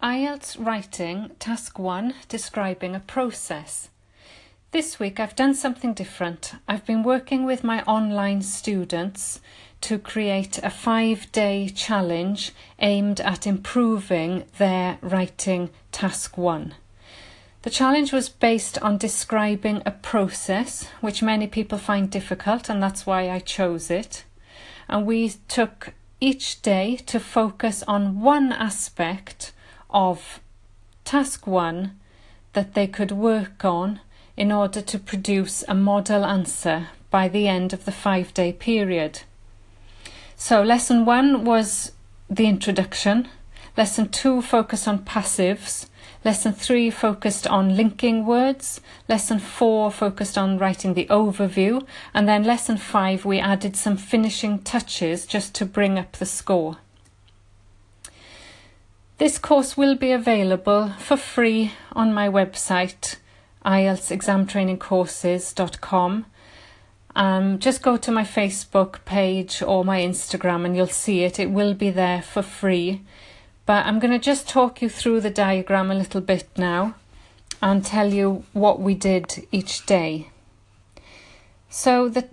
IELTS Writing, Task 1, Describing a Process. This week I've done something different. I've been working with my online students to create a 5-day challenge aimed at improving their writing Task 1. The challenge was based on describing a process, which many people find difficult, and that's why I chose it. And we took each day to focus on one aspect of Task 1 that they could work on in order to produce a model answer by the end of the 5-day period. So lesson 1 was the introduction, lesson 2 focused on passives, lesson 3 focused on linking words, lesson 4 focused on writing the overview, and then lesson 5 we added some finishing touches just to bring up the score. This course will be available for free on my website, IELTSExamTrainingCourses.com. Just go to my Facebook page or my Instagram and you'll see it. It will be there for free. But I'm going to just talk you through the diagram a little bit now and tell you what we did each day. So the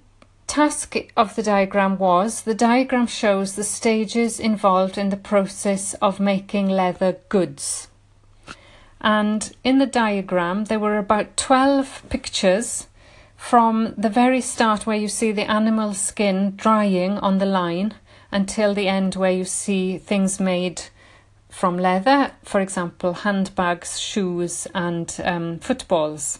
task of the diagram was, the diagram shows the stages involved in the process of making leather goods. And in the diagram there were about 12 pictures from the very start where you see the animal skin drying on the line until the end where you see things made from leather, for example handbags, shoes and footballs.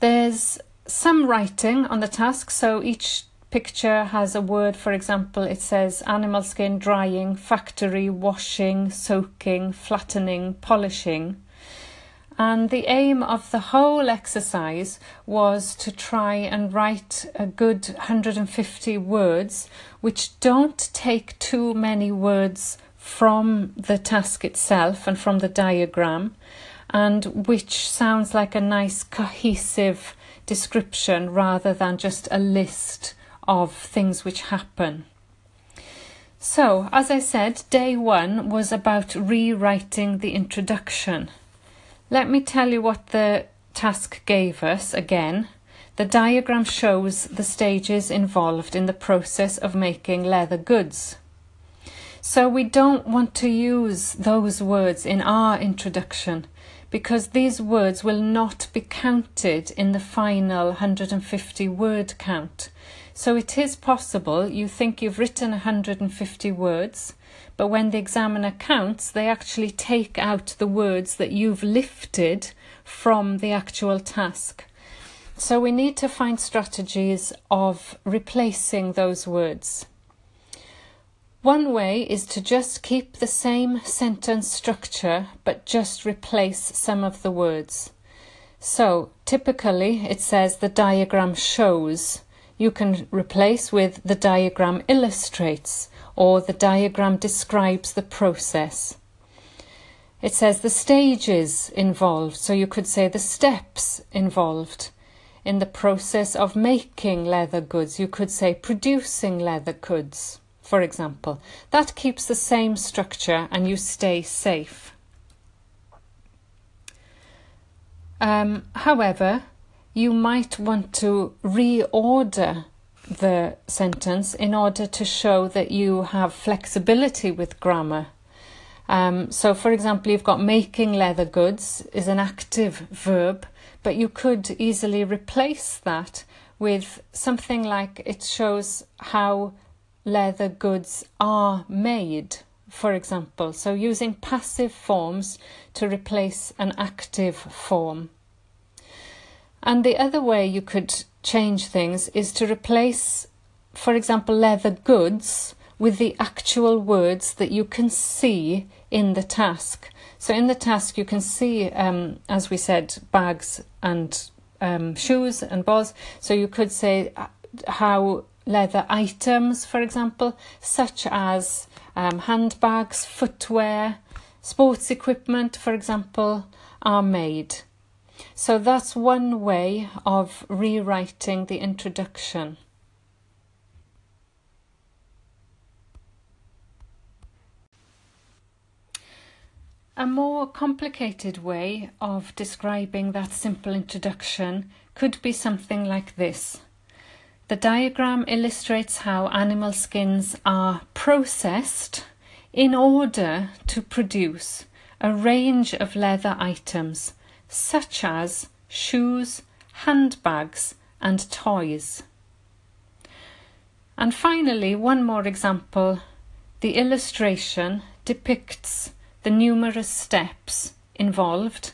There's some writing on the task, so each picture has a word. For example, it says animal skin, drying, factory, washing, soaking, flattening, polishing. And the aim of the whole exercise was to try and write a good 150 words, which don't take too many words from the task itself and from the diagram, and which sounds like a nice cohesive description rather than just a list of things which happen. So, as I said, day 1 was about rewriting the introduction. Let me tell you what the task gave us again. The diagram shows the stages involved in the process of making leather goods. So we don't want to use those words in our introduction, because these words will not be counted in the final 150 word count. So it is possible you think you've written 150 words, but when the examiner counts, they actually take out the words that you've lifted from the actual task. So we need to find strategies of replacing those words. One way is to just keep the same sentence structure, but just replace some of the words. So typically it says the diagram shows. You can replace with the diagram illustrates, or the diagram describes the process. It says the stages involved, so you could say the steps involved in the process of making leather goods. You could say producing leather goods, for example. That keeps the same structure and you stay safe. However, you might want to reorder the sentence in order to show that you have flexibility with grammar. So, for example, you've got making leather goods is an active verb, but you could easily replace that with something like it shows how leather goods are made, for example. So using passive forms to replace an active form. And the other way you could change things is to replace, for example, leather goods with the actual words that you can see in the task. So in the task you can see, as we said, bags and shoes and balls. So you could say how leather items, for example, such as handbags, footwear, sports equipment, for example, are made. So that's one way of rewriting the introduction. A more complicated way of describing that simple introduction could be something like this. The diagram illustrates how animal skins are processed in order to produce a range of leather items such as shoes, handbags and toys. And finally, one more example. The illustration depicts the numerous steps involved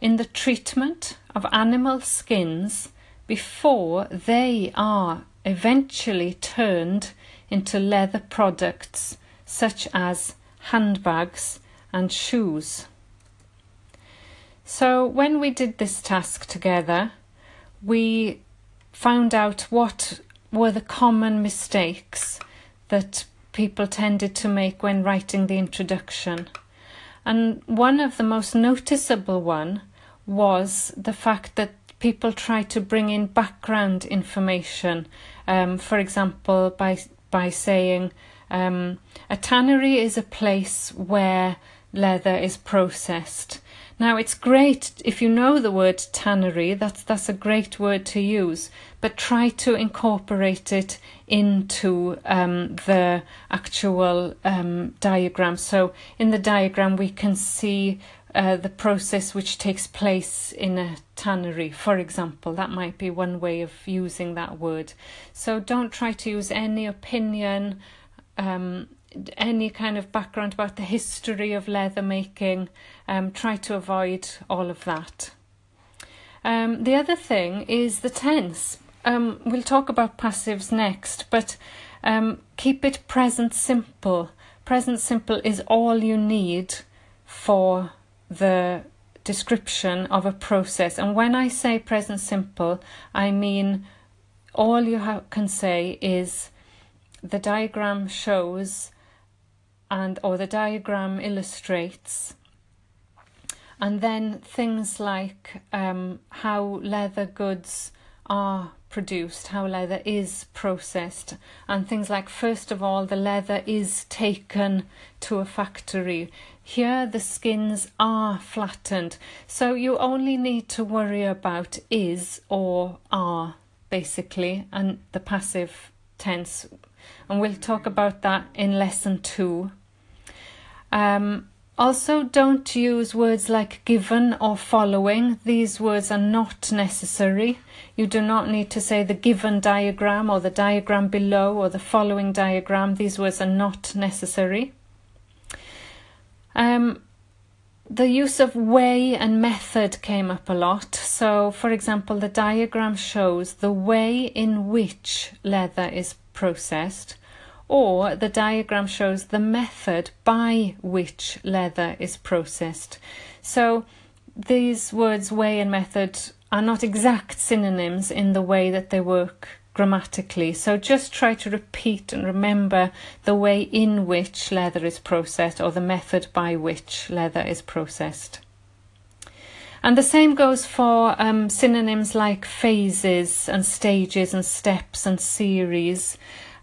in the treatment of animal skins before they are eventually turned into leather products such as handbags and shoes. So when we did this task together, we found out what were the common mistakes that people tended to make when writing the introduction. And one of the most noticeable one was the fact that people tried to bring in background information, for example, by saying a tannery is a place where leather is processed. Now, it's great if you know the word tannery, that's a great word to use, but try to incorporate it into the actual diagram. So in the diagram we can see the process which takes place in a tannery, for example. That might be one way of using that word. So don't try to use any opinion, any kind of background about the history of leather making. Try to avoid all of that. The other thing is the tense. We'll talk about passives next, but keep it present simple. Present simple is all you need for the description of a process. And when I say present simple, I mean all you can say is the diagram shows, and or the diagram illustrates, and then things like how leather goods are produced, how leather is processed, and things like, first of all, the leather is taken to a factory. Here the skins are flattened, so you only need to worry about is or are, basically, and the passive tense, and we'll talk about that in lesson 2. Also, don't use words like given or following. These words are not necessary. You do not need to say the given diagram or the diagram below or the following diagram. These words are not necessary. The use of way and method came up a lot. So, for example, the diagram shows the way in which leather is processed, or the diagram shows the method by which leather is processed. So these words, way and method, are not exact synonyms in the way that they work grammatically. So just try to repeat and remember the way in which leather is processed or the method by which leather is processed. And the same goes for synonyms like phases and stages and steps and series.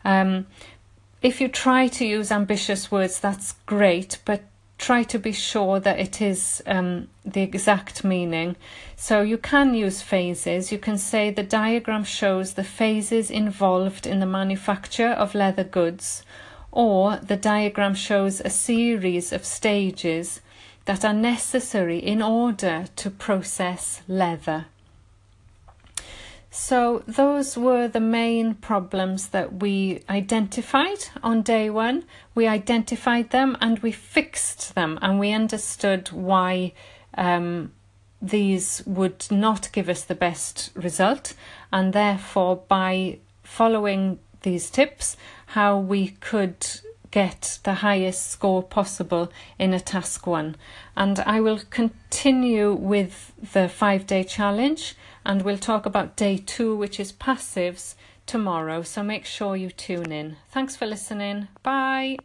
If you try to use ambitious words, that's great, but try to be sure that it is the exact meaning. So you can use phases. You can say the diagram shows the phases involved in the manufacture of leather goods, or the diagram shows a series of stages that are necessary in order to process leather. So those were the main problems that we identified on day one. We identified them and we fixed them, and we understood why these would not give us the best result, and therefore by following these tips, how we could get the highest score possible in a task one. And I will continue with the 5-day challenge, and we'll talk about day 2, which is passives, tomorrow. So make sure you tune in. Thanks for listening. Bye.